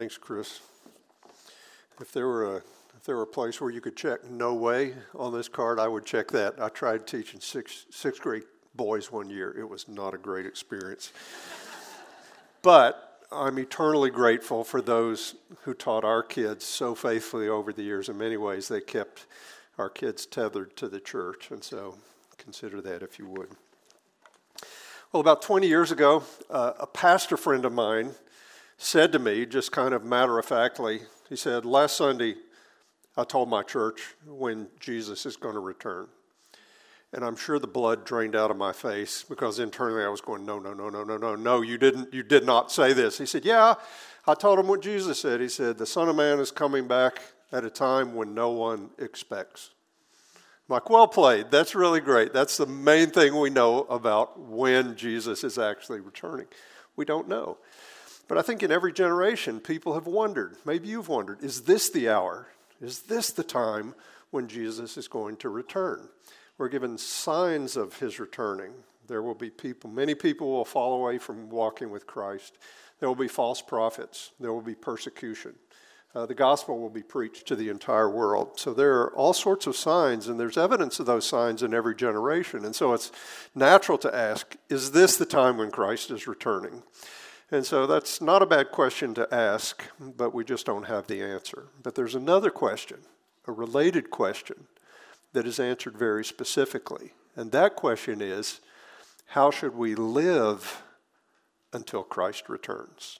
Thanks, Chris. If there were a place where you could check "no way" on this card, I would check that. I tried teaching sixth grade boys one year. It was not a great experience. But I'm eternally grateful for those who taught our kids so faithfully over the years. In many ways, they kept our kids tethered to the church, and so consider that if you would. Well, about 20 years ago, a pastor friend of mine said to me, just kind of matter-of-factly, he said, "Last Sunday, I told my church when Jesus is going to return." And I'm sure the blood drained out of my face, because internally I was going, "No, no, no, no, no, no, no, you didn't. You did not say this." He said, "Yeah, I told him what Jesus said. He said, the Son of Man is coming back at a time when no one expects." I'm like, "Well played. That's really great. That's the main thing we know about when Jesus is actually returning. We don't know." But I think in every generation, people have wondered, maybe you've wondered, is this the hour? Is this the time when Jesus is going to return? We're given signs of his returning. There will be people, many people will fall away from walking with Christ. There will be false prophets. There will be persecution. The gospel will be preached to the entire world. So there are all sorts of signs, and there's evidence of those signs in every generation. And so it's natural to ask, is this the time when Christ is returning? And so that's not a bad question to ask, but we just don't have the answer. But there's another question, a related question, that is answered very specifically. And that question is, how should we live until Christ returns?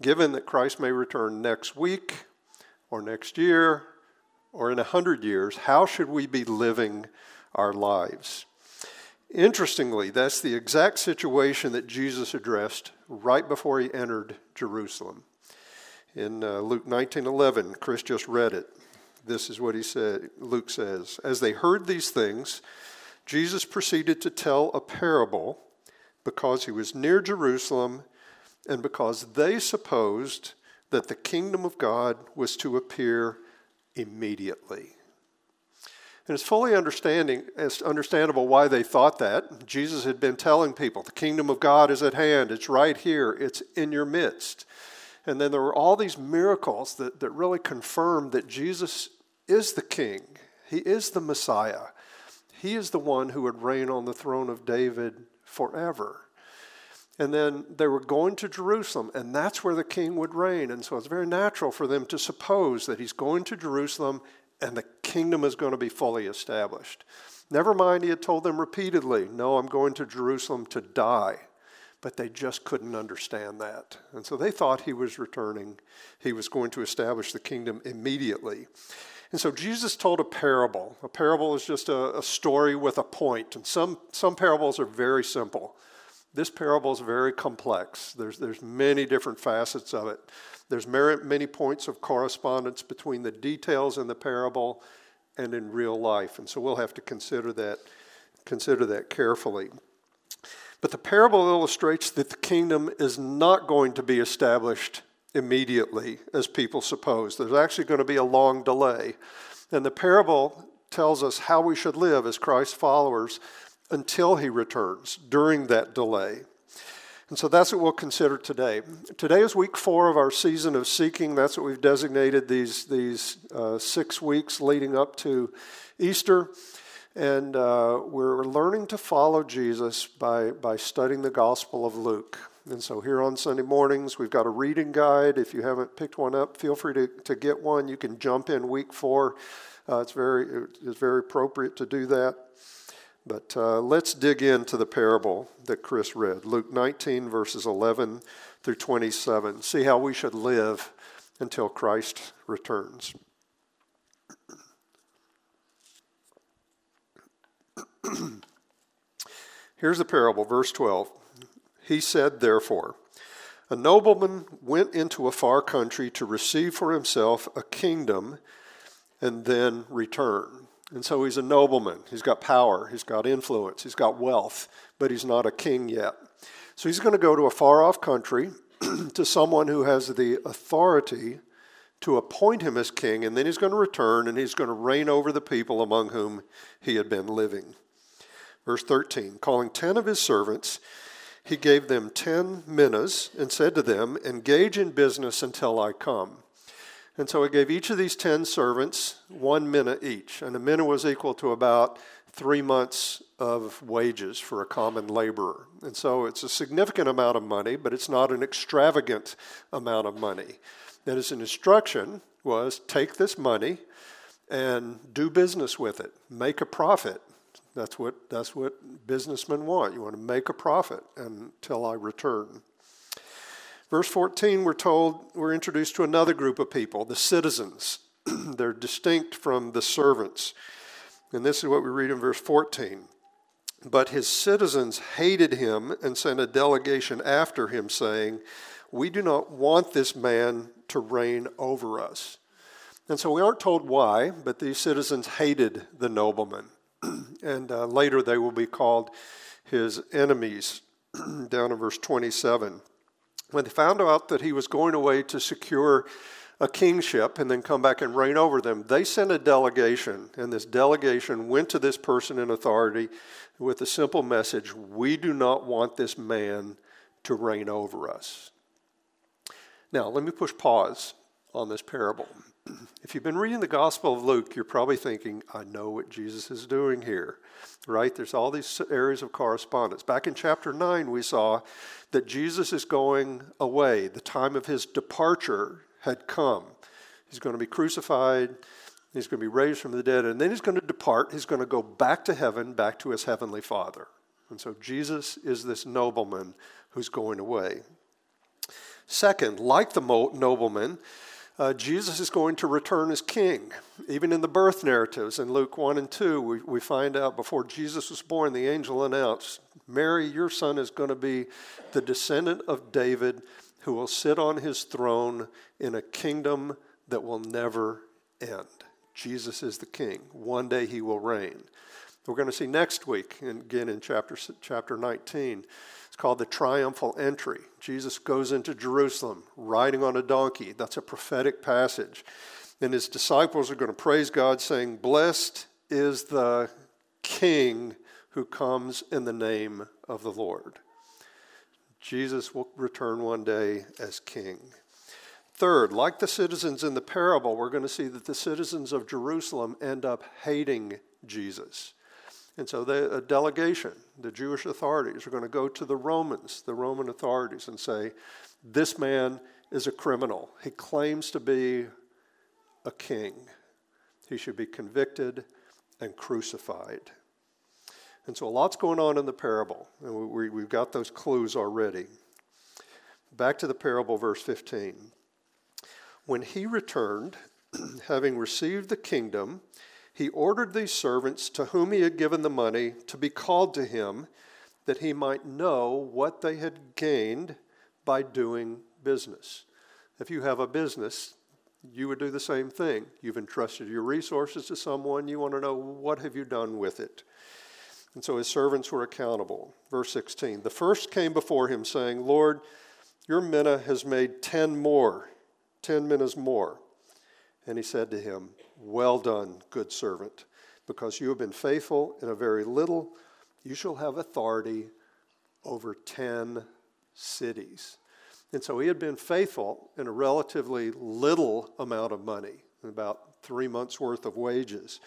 Given that Christ may return next week or next year or in 100 years, how should we be living our lives? Interestingly, that's the exact situation that Jesus addressed right before he entered Jerusalem. In Luke 19:11, Chris just read it. This is what he said. Luke says, "As they heard these things, Jesus proceeded to tell a parable because he was near Jerusalem and because they supposed that the kingdom of God was to appear immediately." And it's fully understandable why they thought that. Jesus had been telling people, the kingdom of God is at hand. It's right here. It's in your midst. And then there were all these miracles that really confirmed that Jesus is the king. He is the Messiah. He is the one who would reign on the throne of David forever. And then they were going to Jerusalem, and that's where the king would reign. And so it's very natural for them to suppose that he's going to Jerusalem and the kingdom is going to be fully established. Never mind, he had told them repeatedly, "No, I'm going to Jerusalem to die." But they just couldn't understand that. And so they thought he was returning. He was going to establish the kingdom immediately. And so Jesus told a parable. A parable is just a story with a point. And some parables are very simple. This parable is very complex. There's many different facets of it. There's many points of correspondence between the details in the parable and in real life. And so we'll have to consider that carefully. But the parable illustrates that the kingdom is not going to be established immediately, as people suppose. There's actually going to be a long delay. And the parable tells us how we should live as Christ's followers until he returns, during that delay. And so that's what we'll consider today. Today is week 4 of our season of seeking. That's what we've designated these 6 weeks leading up to Easter. And we're learning to follow Jesus by studying the Gospel of Luke. And so here on Sunday mornings, we've got a reading guide. If you haven't picked one up, feel free to get one. You can jump in week 4. It's very appropriate to do that. But let's dig into the parable that Chris read, Luke 19, verses 11 through 27. See how we should live until Christ returns. Here's the parable, verse 12. "He said, therefore, a nobleman went into a far country to receive for himself a kingdom and then return." And so he's a nobleman. He's got power. He's got influence. He's got wealth, but he's not a king yet. So he's going to go to a far-off country to someone who has the authority to appoint him as king, and then he's going to return, and he's going to reign over the people among whom he had been living. Verse 13, "Calling 10 of his servants, He gave them 10 minas and said to them, engage in business until I come. And so he gave each of these 10 servants 1 mina each. And a mina was equal to about 3 months of wages for a common laborer. And so it's a significant amount of money, but it's not an extravagant amount of money. And his instruction was, take this money and do business with it. Make a profit. That's what businessmen want. You want to make a profit until I return. Verse 14, we're introduced to another group of people, the citizens. They're distinct from the servants. And this is what we read in verse 14. But his citizens hated him and sent a delegation after him, saying, we do not want this man to reign over us. And so we aren't told why, but these citizens hated the nobleman. And later they will be called his enemies, down in verse 27. When they found out that he was going away to secure a kingship and then come back and reign over them, they sent a delegation, and this delegation went to this person in authority with a simple message, we do not want this man to reign over us. Now, let me push pause on this parable. If you've been reading the Gospel of Luke, you're probably thinking, I know what Jesus is doing here, right? There's all these areas of correspondence. Back in chapter 9, we saw that Jesus is going away. The time of his departure had come. He's going to be crucified. He's going to be raised from the dead. And then he's going to depart. He's going to go back to heaven, back to his heavenly Father. And so Jesus is this nobleman who's going away. Second, like the nobleman, Jesus is going to return as king. Even in the birth narratives in Luke 1 and 2, we find out before Jesus was born, the angel announced, Mary, your son is going to be the descendant of David who will sit on his throne in a kingdom that will never end. Jesus is the king. One day he will reign. We're going to see next week, and again in chapter 19, it's called the triumphal entry. Jesus goes into Jerusalem riding on a donkey. That's a prophetic passage. And his disciples are going to praise God, saying, blessed is the King who comes in the name of the Lord. Jesus will return one day as king. Third, like the citizens in the parable, we're going to see that the citizens of Jerusalem end up hating Jesus. And so a delegation, the Jewish authorities, are going to go to the Roman authorities, and say, this man is a criminal. He claims to be a king. He should be convicted and crucified. And so a lot's going on in the parable, and we've got those clues already. Back to the parable, verse 15. When he returned, having received the kingdom, he ordered these servants to whom he had given the money to be called to him, that he might know what they had gained by doing business. If you have a business, you would do the same thing. You've entrusted your resources to someone. You want to know, what have you done with it? And so his servants were accountable. Verse 16, the first came before him, saying, Lord, your mina has made 10 minas more. And he said to him, well done, good servant, because you have been faithful in a very little, you shall have authority over 10 cities. And so he had been faithful in a relatively little amount of money, about 3 months' worth of wages.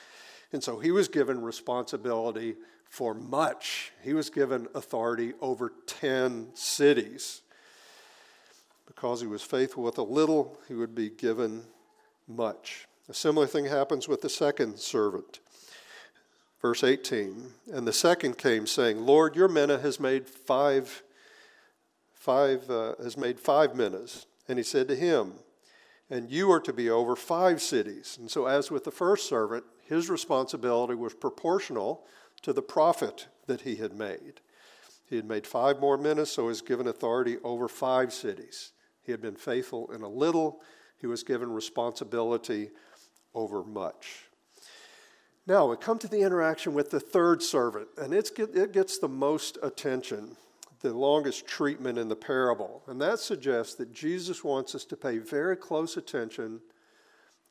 And so he was given responsibility for much. He was given authority over 10 cities. Because he was faithful with a little, he would be given much. A similar thing happens with the second servant. Verse 18, and the second came, saying, Lord, your mina has made five minas. And he said to him, and you are to be over 5 cities. And so as with the first servant, his responsibility was proportional to the profit that he had made. He had made 5 more minas, so he was given authority over 5 cities. He had been faithful in a little. He was given responsibility over much. Now, we come to the interaction with the third servant, and it gets the most attention, the longest treatment in the parable. And that suggests that Jesus wants us to pay very close attention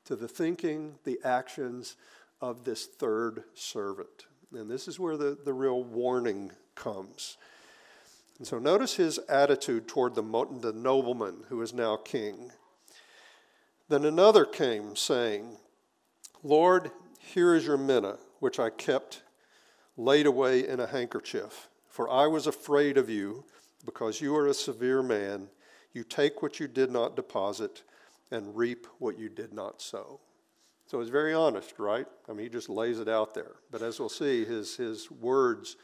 to the thinking, the actions of this third servant. And this is where the real warning comes. And so notice his attitude toward the nobleman who is now king. Then another came, saying, Lord, here is your mina, which I kept laid away in a handkerchief. For I was afraid of you, because you are a severe man. You take what you did not deposit and reap what you did not sow. So he's very honest, right? I mean, he just lays it out there. But as we'll see, his words,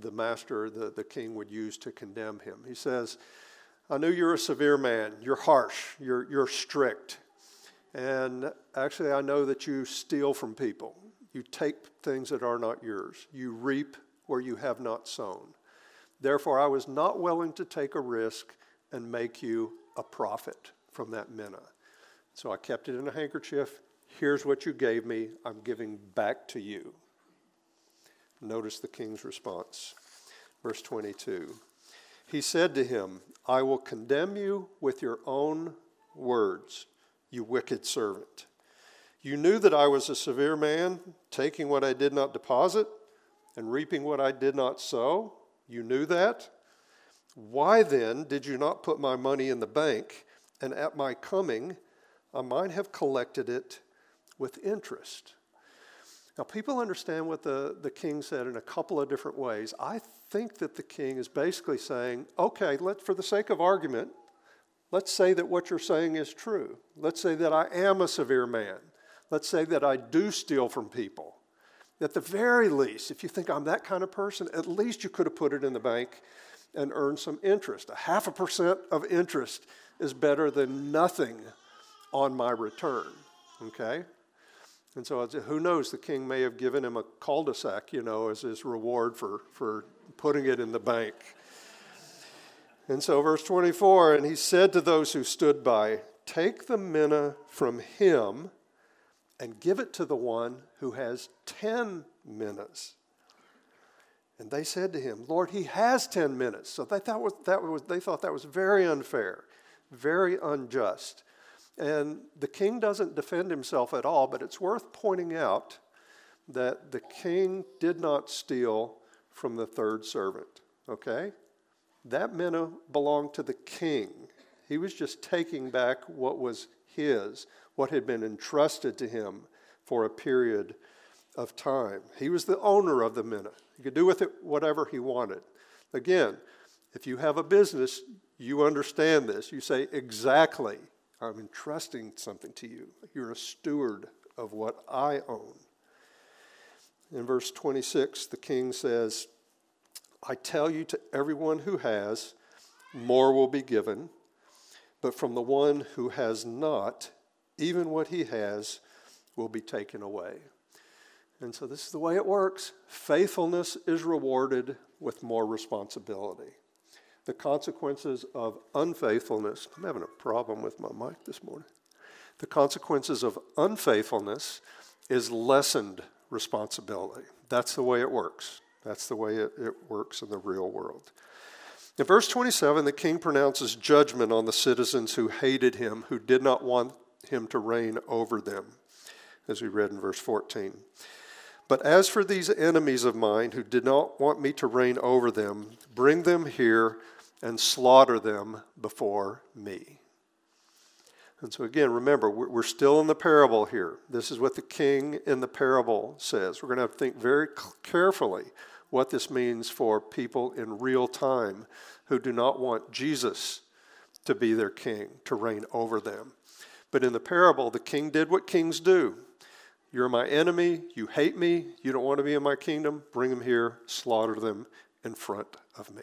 the master, the king would use to condemn him. He says, I knew you're a severe man. You're harsh. You're strict. And actually, I know that you steal from people. You take things that are not yours. You reap where you have not sown. Therefore, I was not willing to take a risk and make you a profit from that mina. So I kept it in a handkerchief. Here's what you gave me. I'm giving back to you. Notice the king's response. Verse 22. He said to him, I will condemn you with your own words, you wicked servant. You knew that I was a severe man, taking what I did not deposit and reaping what I did not sow. You knew that. Why then did you not put my money in the bank, and at my coming I might have collected it with interest? Now, people understand what the king said in a couple of different ways. I think that the king is basically saying, okay, for the sake of argument, let's say that what you're saying is true. Let's say that I am a severe man. Let's say that I do steal from people. At the very least, if you think I'm that kind of person, at least you could have put it in the bank and earn some interest. 0.5% of interest is better than nothing on my return, okay? And so who knows, the king may have given him a cul-de-sac, as his reward for putting it in the bank. And so verse 24, and he said to those who stood by, take the mina from him and give it to the one who has 10 minas. And they said to him, Lord, he has 10 minas. So they thought that was very unfair, very unjust. And the king doesn't defend himself at all, but it's worth pointing out that the king did not steal from the third servant, okay? That mina belonged to the king. He was just taking back what was his, what had been entrusted to him for a period of time. He was the owner of the mina. He could do with it whatever he wanted. Again, if you have a business, you understand this. You say, exactly. I'm entrusting something to you. You're a steward of what I own. In verse 26, the king says, I tell you, to everyone who has, more will be given, but from the one who has not, even what he has will be taken away. And so this is the way it works. Faithfulness is rewarded with more responsibility. The consequences of unfaithfulness. I'm having a problem with my mic this morning. The consequences of unfaithfulness is lessened responsibility. That's the way it works. That's the way it works in the real world. In verse 27, the king pronounces judgment on the citizens who hated him, who did not want him to reign over them, as we read in verse 14. But as for these enemies of mine who did not want me to reign over them, bring them here and slaughter them before me. And so again, remember, we're still in the parable here. This is what the king in the parable says. We're going to have to think very carefully what this means for people in real time who do not want Jesus to be their king, to reign over them. But in the parable, the king did what kings do. You're my enemy, you hate me, you don't want to be in my kingdom, bring them here, slaughter them in front of me.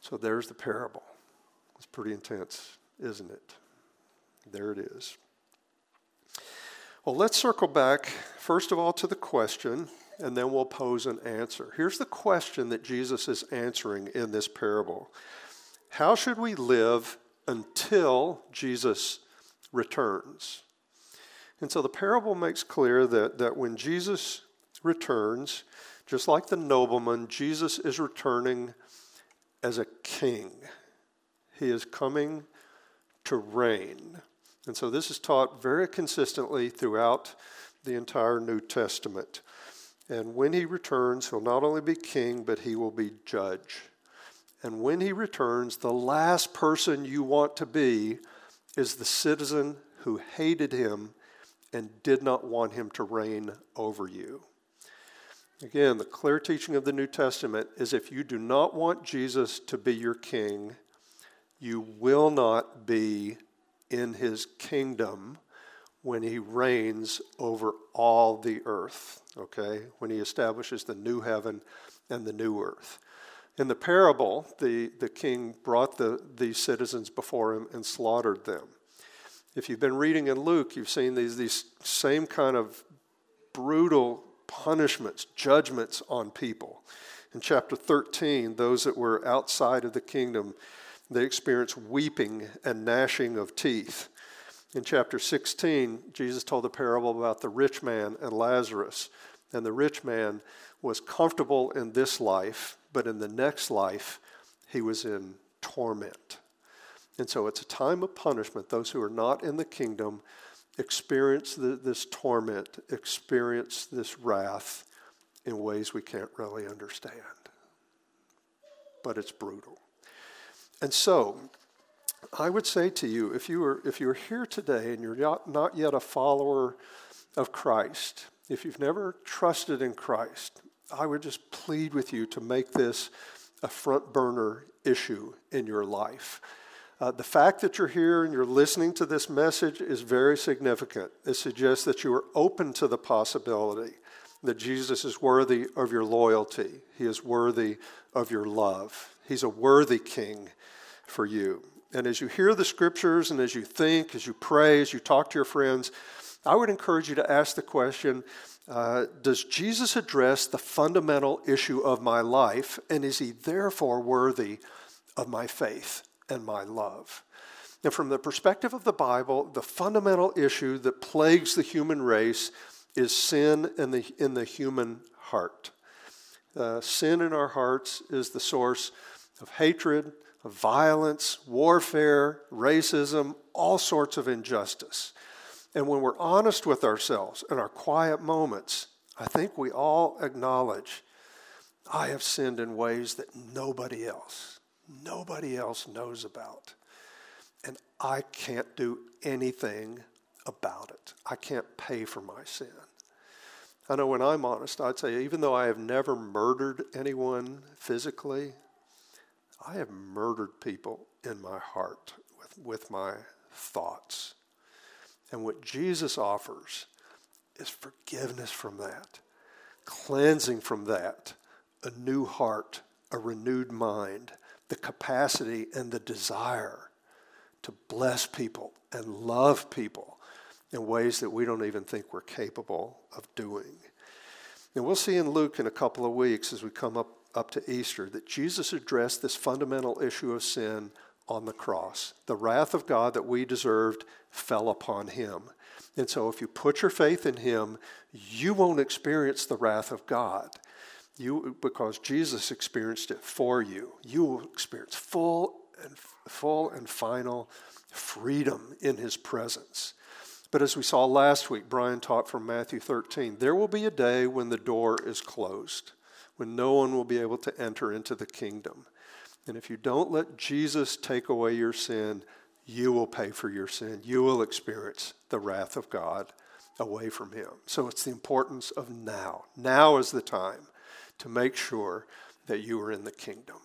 So there's the parable. It's pretty intense, isn't it? There it is. Well, let's circle back, first of all, to the question, and then we'll pose an answer. Here's the question that Jesus is answering in this parable. How should we live until Jesus returns? And so the parable makes clear that when Jesus returns, just like the nobleman, Jesus is returning as a king. He is coming to reign. And so this is taught very consistently throughout the entire New Testament. And when he returns, he'll not only be king, but he will be judge. And when he returns, the last person you want to be is the citizen who hated him and did not want him to reign over you. Again, the clear teaching of the New Testament is if you do not want Jesus to be your king, you will not be in his kingdom when he reigns over all the earth, okay? When he establishes the new heaven and the new earth. In the parable, the king brought these citizens before him and slaughtered them. If you've been reading in Luke, you've seen these same kind of brutal punishments, judgments on people. In chapter 13, those that were outside of the kingdom, they experienced weeping and gnashing of teeth. In chapter 16, Jesus told the parable about the rich man and Lazarus. And the rich man was comfortable in this life, but in the next life, he was in torment. And so it's a time of punishment. Those who are not in the kingdom experience this torment, experience this wrath in ways we can't really understand. But it's brutal. And so I would say to you, if you're here today and you're not yet a follower of Christ, if you've never trusted in Christ, I would just plead with you to make this a front burner issue in your life. The fact that you're here and you're listening to this message is very significant. It suggests that you are open to the possibility that Jesus is worthy of your loyalty. He is worthy of your love. He's a worthy king for you. And as you hear the scriptures and as you think, as you pray, as you talk to your friends, I would encourage you to ask the question, does Jesus address the fundamental issue of my life, and is he therefore worthy of my faith and my love? And from the perspective of the Bible, the fundamental issue that plagues the human race is sin in the human heart. Sin in our hearts is the source of hatred, of violence, warfare, racism, all sorts of injustice. And when we're honest with ourselves in our quiet moments, I think we all acknowledge, I have sinned in ways that nobody else knows about. And I can't do anything about it. I can't pay for my sin. I know when I'm honest, I'd say, even though I have never murdered anyone physically, I have murdered people in my heart with my thoughts. And what Jesus offers is forgiveness from that, cleansing from that, a new heart, a renewed mind, the capacity and the desire to bless people and love people in ways that we don't even think we're capable of doing. And we'll see in Luke in a couple of weeks as we come up to Easter that Jesus addressed this fundamental issue of sin on the cross. The wrath of God that we deserved fell upon him. And so if you put your faith in him, you won't experience the wrath of God. Because Jesus experienced it for you. You will experience full and final freedom in his presence. But as we saw last week, Brian taught from Matthew 13, there will be a day when the door is closed, when no one will be able to enter into the kingdom. And if you don't let Jesus take away your sin, you will pay for your sin. You will experience the wrath of God away from him. So it's the importance of now. Now is the time to make sure that you are in the kingdom.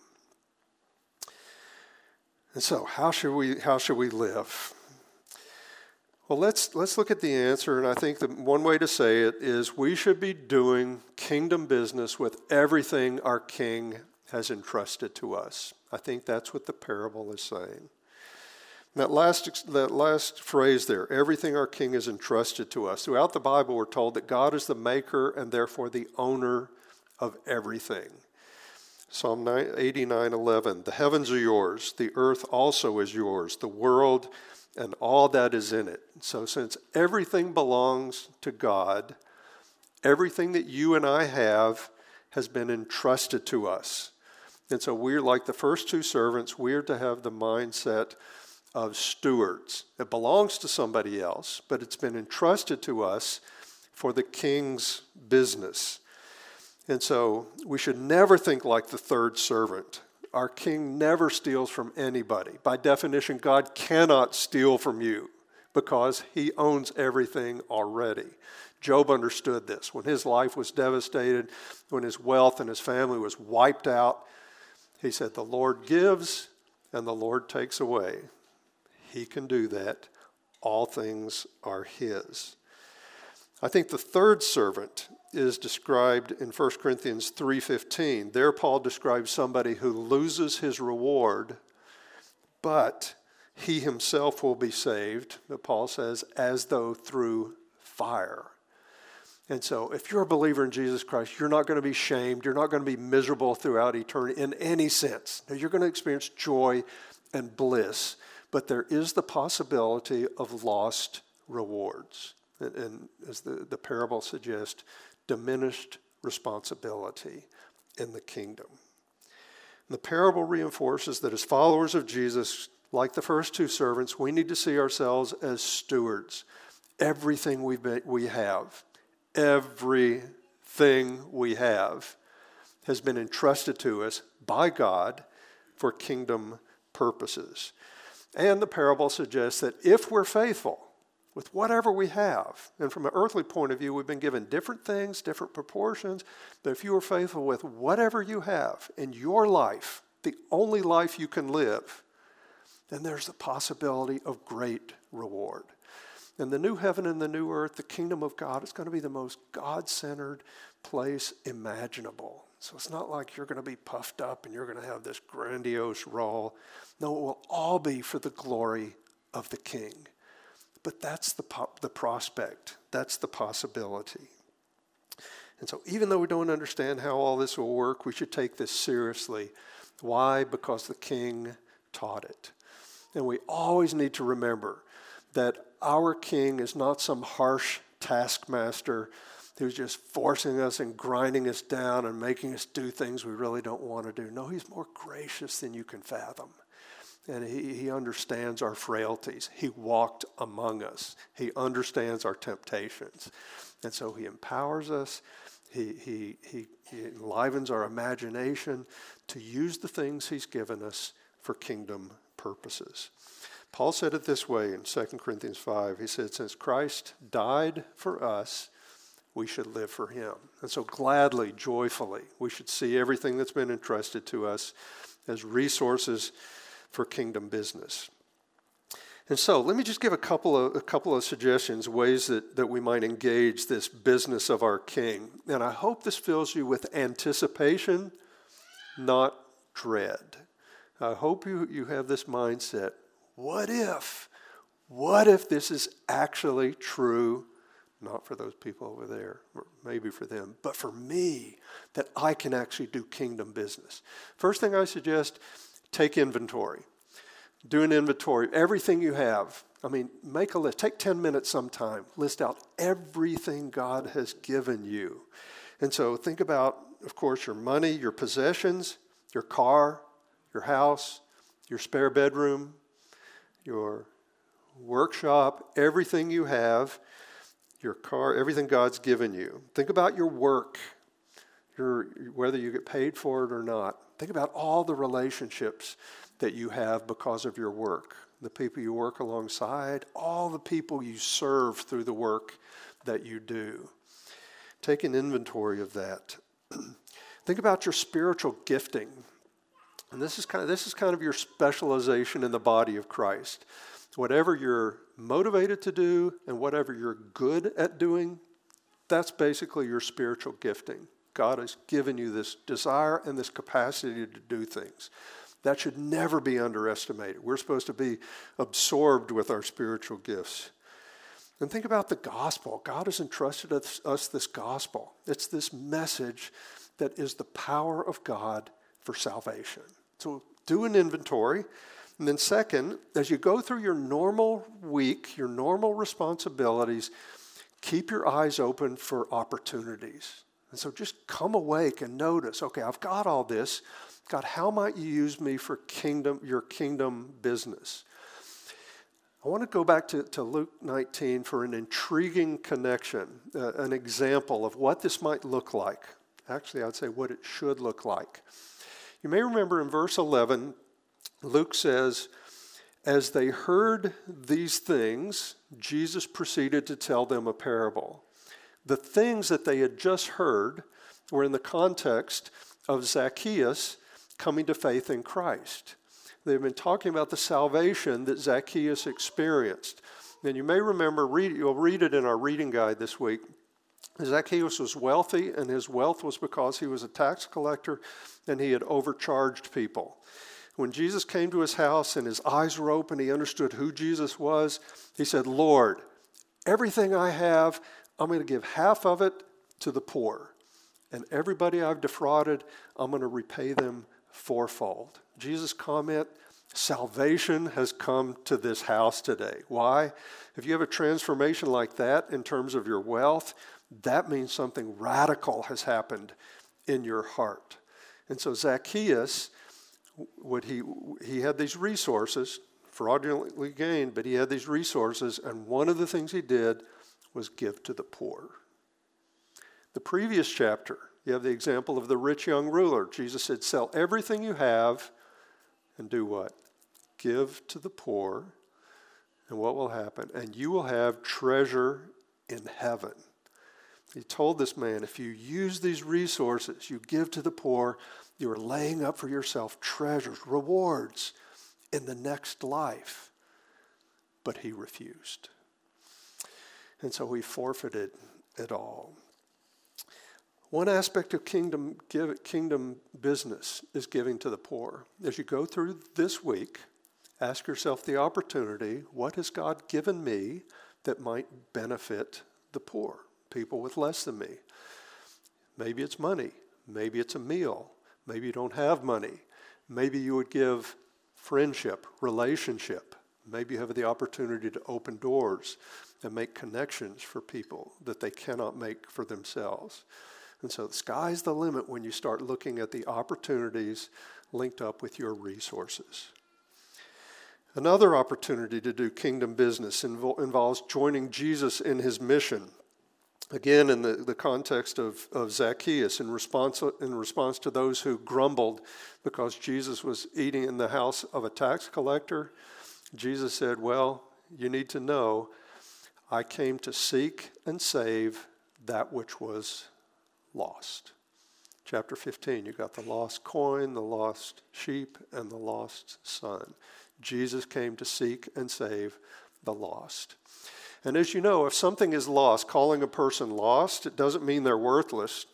And so how should we live? Well, let's look at the answer, and I think that one way to say it is we should be doing kingdom business with everything our king has entrusted to us. I think that's what the parable is saying. That last phrase there, everything our king has entrusted to us. Throughout the Bible, we're told that God is the maker and therefore the owner of everything. Psalm 89:11, the heavens are yours, the earth also is yours, the world and all that is in it. So since everything belongs to God, everything that you and I have has been entrusted to us. And so we're like the first two servants, we're to have the mindset of stewards. It belongs to somebody else, but it's been entrusted to us for the king's business. And so we should never think like the third servant Our king never steals from anybody. By definition, God cannot steal from you because he owns everything already. Job understood this. When his life was devastated, when his wealth and his family was wiped out, he said, "The Lord gives and the Lord takes away. He can do that. All things are his." I think the third servant is described in 1 Corinthians 3:15. There Paul describes somebody who loses his reward, but he himself will be saved, but Paul says, as though through fire. And so if you're a believer in Jesus Christ, you're not going to be shamed. You're not going to be miserable throughout eternity in any sense. Now, you're going to experience joy and bliss, but there is the possibility of lost rewards. And as the parable suggests, diminished responsibility in the kingdom. And the parable reinforces that as followers of Jesus, like the first two servants, we need to see ourselves as stewards. Everything we have has been entrusted to us by God for kingdom purposes. And the parable suggests that if we're faithful with whatever we have, and from an earthly point of view, we've been given different things, different proportions, but if you are faithful with whatever you have in your life, the only life you can live, then there's the possibility of great reward. In the new heaven and the new earth, the kingdom of God is going to be the most God-centered place imaginable. So it's not like you're going to be puffed up and you're going to have this grandiose role. No, it will all be for the glory of the King. But that's the prospect. That's the possibility. And so even though we don't understand how all this will work, we should take this seriously. Why? Because the King taught it. And we always need to remember that our King is not some harsh taskmaster who's just forcing us and grinding us down and making us do things we really don't want to do. No, he's more gracious than you can fathom. And he understands our frailties. He walked among us. He understands our temptations. And so he empowers us. He enlivens our imagination to use the things he's given us for kingdom purposes. Paul said it this way in 2 Corinthians 5. He said, since Christ died for us, we should live for him. And so gladly, joyfully, we should see everything that's been entrusted to us as resources for kingdom business. And so let me just give a couple of suggestions, ways that we might engage this business of our King. And I hope this fills you with anticipation, not dread. I hope you have this mindset. What if this is actually true? Not for those people over there, or maybe for them, but for me, that I can actually do kingdom business. First thing I suggest, take inventory. Do an inventory. Everything you have. I mean, make a list. Take 10 minutes sometime. List out everything God has given you. And so think about, of course, your money, your possessions, your car, your house, your spare bedroom, your workshop, everything you have, your car, everything God's given you. Think about your work, whether you get paid for it or not. Think about all the relationships that you have because of your work, the people you work alongside, all the people you serve through the work that you do. Take an inventory of that. Think about your spiritual gifting. And this is kind of your specialization in the body of Christ. Whatever you're motivated to do and whatever you're good at doing, that's basically your spiritual gifting. God has given you this desire and this capacity to do things. That should never be underestimated. We're supposed to be absorbed with our spiritual gifts. And think about the gospel. God has entrusted us this gospel. It's this message that is the power of God for salvation. So do an inventory. And then second, as you go through your normal week, your normal responsibilities, keep your eyes open for opportunities. And so just come awake and notice, okay, I've got all this. God, how might you use me for your kingdom business? I want to go back to Luke 19 for an intriguing connection, an example of what this might look like. Actually, I'd say what it should look like. You may remember in verse 11, Luke says, as they heard these things, Jesus proceeded to tell them a parable. The things that they had just heard were in the context of Zacchaeus coming to faith in Christ. They've been talking about the salvation that Zacchaeus experienced. And you may remember, you'll read it in our reading guide this week. Zacchaeus was wealthy, and his wealth was because he was a tax collector and he had overcharged people. When Jesus came to his house and his eyes were open, he understood who Jesus was. He said, Lord, everything I have, I'm going to give half of it to the poor. And everybody I've defrauded, I'm going to repay them fourfold. Jesus' comment, salvation has come to this house today. Why? If you have a transformation like that in terms of your wealth, that means something radical has happened in your heart. And so Zacchaeus, he had these resources, fraudulently gained, but he had these resources, and one of the things he did was give to the poor. The previous chapter, you have the example of the rich young ruler. Jesus said, sell everything you have and do what? Give to the poor, and what will happen? And you will have treasure in heaven. He told this man, if you use these resources, you give to the poor, you are laying up for yourself treasures, rewards in the next life. But he refused. And so he forfeited it all. One aspect of kingdom business is giving to the poor. As you go through this week, ask yourself the opportunity, what has God given me that might benefit the poor, people with less than me? Maybe it's money. Maybe it's a meal. Maybe you don't have money. Maybe you would give friendship, relationship. Maybe you have the opportunity to open doors and make connections for people that they cannot make for themselves. And so the sky's the limit when you start looking at the opportunities linked up with your resources. Another opportunity to do kingdom business involves joining Jesus in his mission. Again, in the context of Zacchaeus, in response to those who grumbled because Jesus was eating in the house of a tax collector, Jesus said, well, you need to know, I came to seek and save that which was lost. Chapter 15, you got the lost coin, the lost sheep, and the lost son. Jesus came to seek and save the lost. And as you know, if something is lost, calling a person lost, it doesn't mean they're worthless.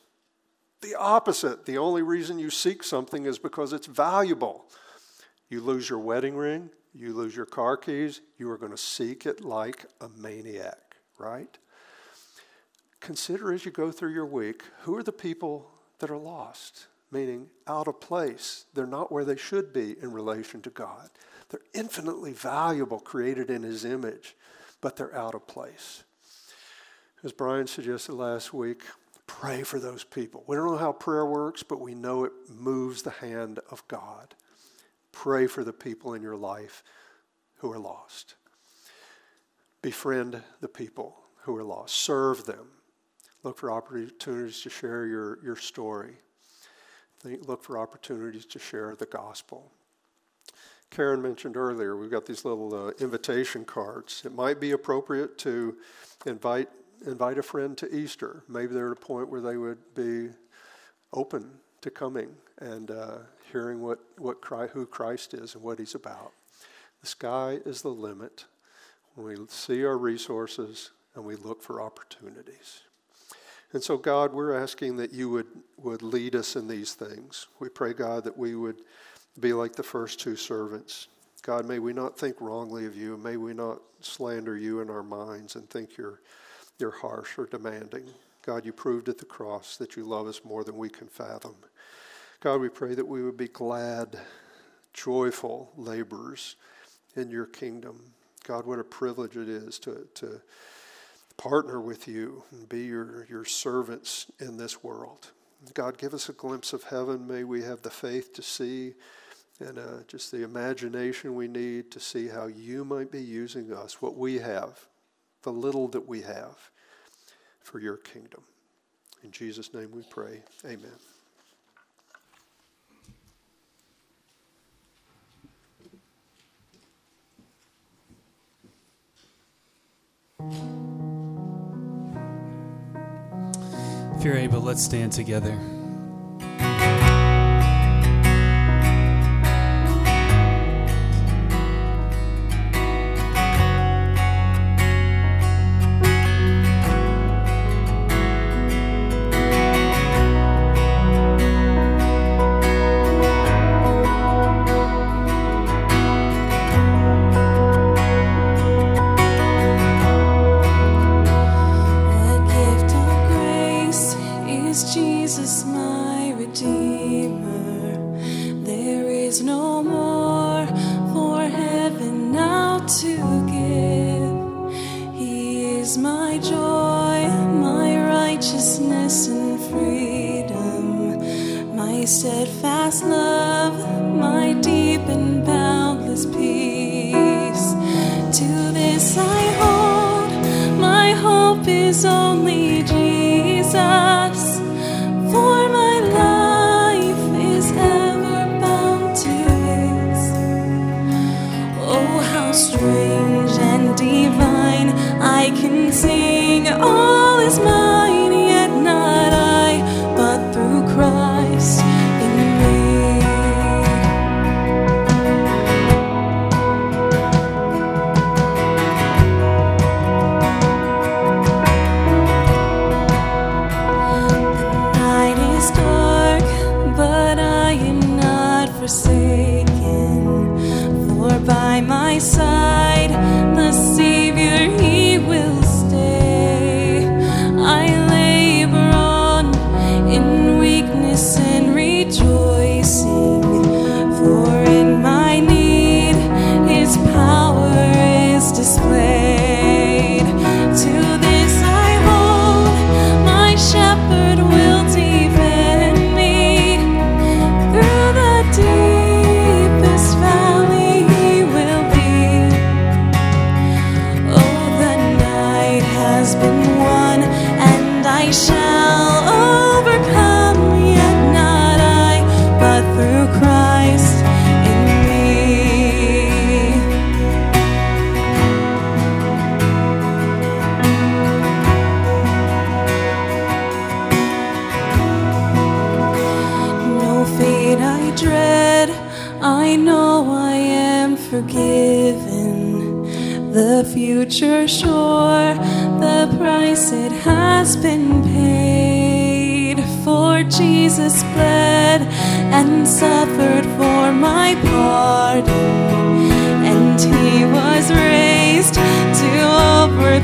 The opposite. The only reason you seek something is because it's valuable. You lose your wedding ring, you lose your car keys, you are going to seek it like a maniac, right? Consider as you go through your week, who are the people that are lost? Meaning out of place. They're not where they should be in relation to God. They're infinitely valuable, created in his image, but they're out of place. As Brian suggested last week, pray for those people. We don't know how prayer works, but we know it moves the hand of God. Pray for the people in your life who are lost. Befriend the people who are lost. Serve them. Look for opportunities to share your story. Look for opportunities to share the gospel. Karen mentioned earlier, we've got these little invitation cards. It might be appropriate to invite a friend to Easter. Maybe they're at a point where they would be open to coming and hearing who Christ is and what he's about. The sky is the limit when we see our resources and we look for opportunities. And so, God, we're asking that you would lead us in these things. We pray, God, that we would be like the first two servants. God, may we not think wrongly of you. May we not slander you in our minds and think you're harsh or demanding. God, you proved at the cross that you love us more than we can fathom. God, we pray that we would be glad, joyful laborers in your kingdom. God, what a privilege it is to partner with you and be your servants in this world. God, give us a glimpse of heaven. May we have the faith to see and just the imagination we need to see how you might be using us, what we have, the little that we have, for your kingdom. In Jesus' name we pray. Amen. If you're able, let's stand together.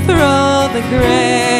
Throw the grave.